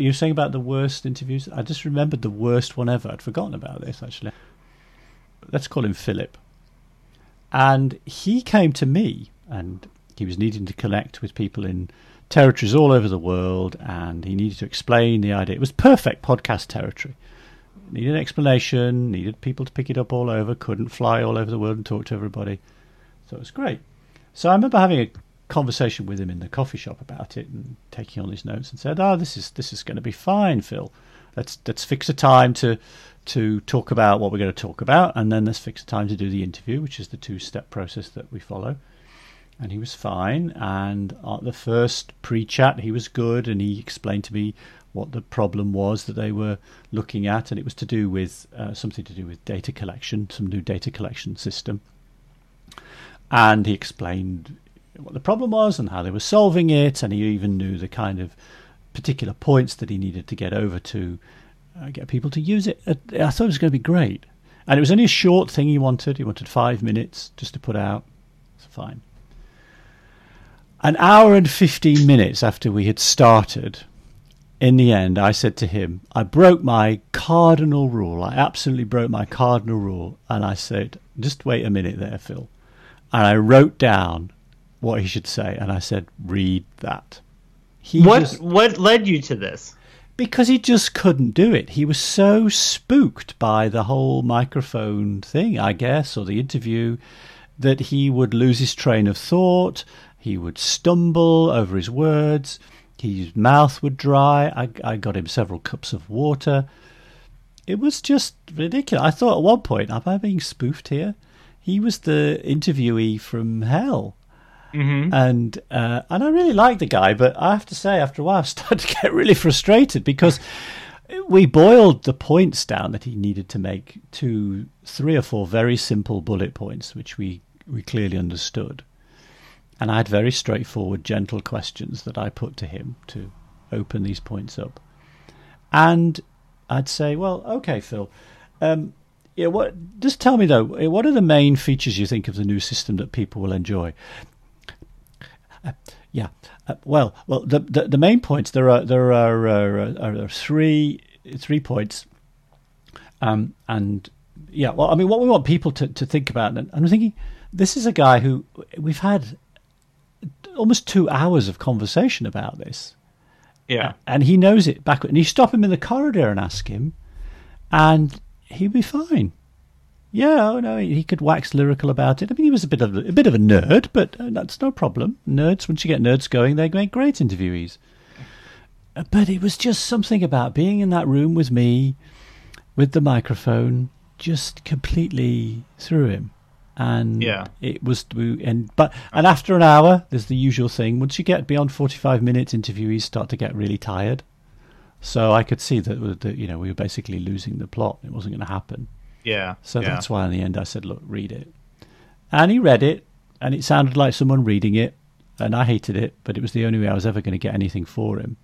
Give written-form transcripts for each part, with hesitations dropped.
you were saying about the worst interviews. I just remembered the worst one ever. I'd forgotten about this, actually. Let's call him Philip. And he came to me, and he was needing to connect with people in territories all over the world, and he needed to explain the idea. It was perfect podcast territory. Needed explanation, needed people to pick it up all over, couldn't fly all over the world and talk to everybody. So it was great. So I remember having a conversation with him in the coffee shop about it and taking all his notes, and said, "Oh, this is going to be fine, Phil. Let's fix a time to talk about what we're going to talk about, and then let's fix a time to do the interview, which is the two-step process that we follow." And he was fine. And at the first pre-chat, he was good, and he explained to me what the problem was that they were looking at, and it was to do with something to do with data collection, some new data collection system. And he explained what the problem was and how they were solving it, and he even knew the kind of particular points that he needed to get over to get people to use it. I thought it was going to be great. And it was only a short thing he wanted. He wanted 5 minutes just to put out. It's fine. An hour and 15 minutes after we had started, in the end, I said to him, I broke my cardinal rule. I absolutely broke my cardinal rule. And I said, just wait a minute there, Phil. And I wrote down what he should say. And I said, read that. What led you to this? Because he just couldn't do it. He was so spooked by the whole microphone thing, I guess, or the interview, that he would lose his train of thought. He would stumble over his words. His mouth would dry. I got him several cups of water. It was just ridiculous. I thought at one point, am I being spoofed here? He was the interviewee from hell. Mm-hmm. And I really liked the guy, but I have to say, after a while, I started to get really frustrated because we boiled the points down that he needed to make to 3 or 4 very simple bullet points, which we clearly understood. And I had very straightforward, gentle questions that I put to him to open these points up. And I'd say, well, okay, Phil, just tell me, though, what are the main features you think of the new system that people will enjoy? Well, the main points, there are three points. What we want people to think about, and I'm thinking, this is a guy who we've had almost 2 hours of conversation about this. Yeah. And he knows it backward. And you stop him in the corridor and ask him, and he'd be fine. Yeah, oh no, he could wax lyrical about it. I mean, he was a bit of a nerd, but that's no problem. Nerds, once you get nerds going, they make great interviewees. But it was just something about being in that room with me, with the microphone, just completely threw him. And yeah, it was. But after an hour, there's the usual thing. Once you get beyond 45 minutes, interviewees start to get really tired. So I could see that we were basically losing the plot. It wasn't going to happen. Yeah. So that's why in the end I said, look, read it. And he read it, and it sounded like someone reading it, and I hated it, but it was the only way I was ever going to get anything for him.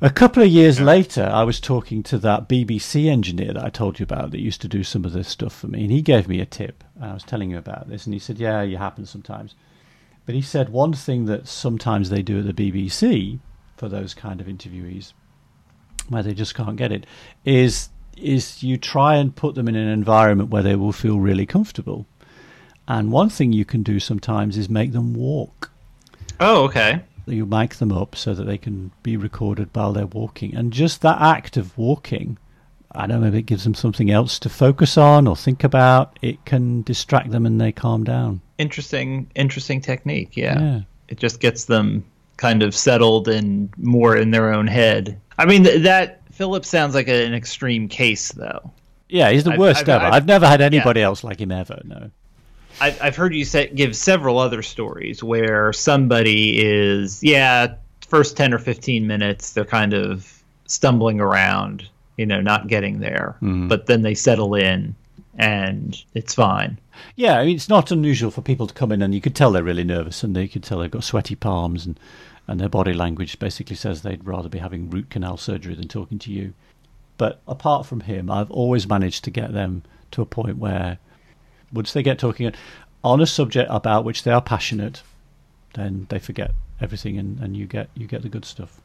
A couple of years later, I was talking to that BBC engineer that I told you about that used to do some of this stuff for me, and he gave me a tip. I was telling him about this, and he said, yeah, it happens sometimes. But he said one thing that sometimes they do at the BBC for those kind of interviewees, where they just can't get it, is you try and put them in an environment where they will feel really comfortable. And one thing you can do sometimes is make them walk. Oh, okay. You mic them up so that they can be recorded while they're walking. And just that act of walking, I don't know if it gives them something else to focus on or think about. It can distract them and they calm down. Interesting technique, yeah. It just gets them kind of settled and more in their own head. I mean, that Philip sounds like an extreme case, though. Yeah, he's the worst ever. I've never had anybody else like him ever, no. I've heard you give several other stories where somebody is, first 10 or 15 minutes, they're kind of stumbling around, not getting there. Mm. But then they settle in and it's fine. Yeah, I mean, it's not unusual for people to come in and you could tell they're really nervous and you could tell they've got sweaty palms and their body language basically says they'd rather be having root canal surgery than talking to you. But apart from him, I've always managed to get them to a point where once they get talking on a subject about which they are passionate, then they forget everything and you get the good stuff.